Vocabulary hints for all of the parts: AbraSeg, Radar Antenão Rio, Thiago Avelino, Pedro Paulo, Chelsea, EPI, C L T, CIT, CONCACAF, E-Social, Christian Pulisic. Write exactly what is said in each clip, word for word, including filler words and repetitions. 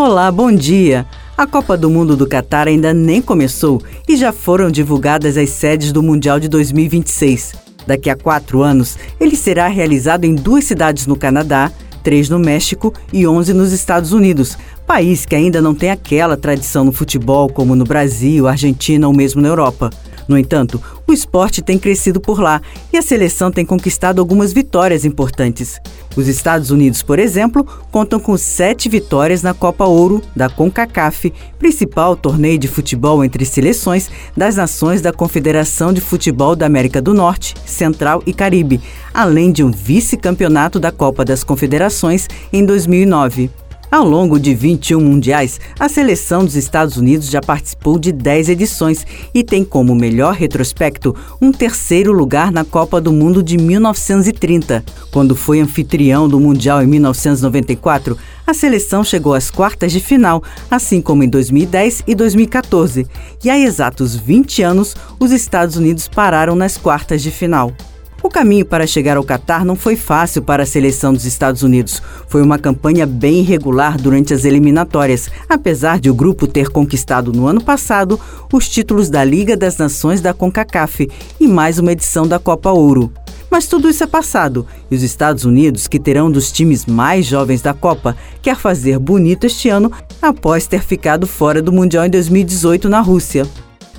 Olá, bom dia! A Copa do Mundo do Catar ainda nem começou e já foram divulgadas as sedes do Mundial de dois mil e vinte e seis. Daqui a quatro anos, ele será realizado em duas cidades no Canadá, três no México e onze nos Estados Unidos, país que ainda não tem aquela tradição no futebol como no Brasil, Argentina ou mesmo na Europa. No entanto, o esporte tem crescido por lá e a seleção tem conquistado algumas vitórias importantes. Os Estados Unidos, por exemplo, contam com sete vitórias na Copa Ouro da CONCACAF, principal torneio de futebol entre seleções das nações da Confederação de Futebol da América do Norte, Central e Caribe, além de um vice-campeonato da Copa das Confederações em dois mil e nove. Ao longo de vinte e um mundiais, a seleção dos Estados Unidos já participou de dez edições e tem como melhor retrospecto um terceiro lugar na Copa do Mundo de mil novecentos e trinta. Quando foi anfitrião do Mundial em mil novecentos e noventa e quatro, a seleção chegou às quartas de final, assim como em dois mil e dez e dois mil e quatorze. E há exatos vinte anos, os Estados Unidos pararam nas quartas de final. O caminho para chegar ao Catar não foi fácil para a seleção dos Estados Unidos. Foi uma campanha bem irregular durante as eliminatórias, apesar de o grupo ter conquistado no ano passado os títulos da Liga das Nações da CONCACAF e mais uma edição da Copa Ouro. Mas tudo isso é passado e os Estados Unidos, que terão um dos times mais jovens da Copa, quer fazer bonito este ano após ter ficado fora do Mundial em dois mil e dezoito na Rússia.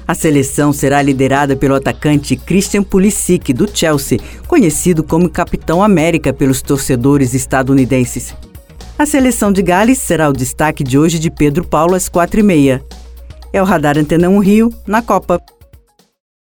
A seleção será liderada pelo atacante Christian Pulisic, do Chelsea, conhecido como Capitão América pelos torcedores estadunidenses. A seleção de Gales será o destaque de hoje de Pedro Paulo às quatro e meia. É o Radar Antenão Rio, na Copa.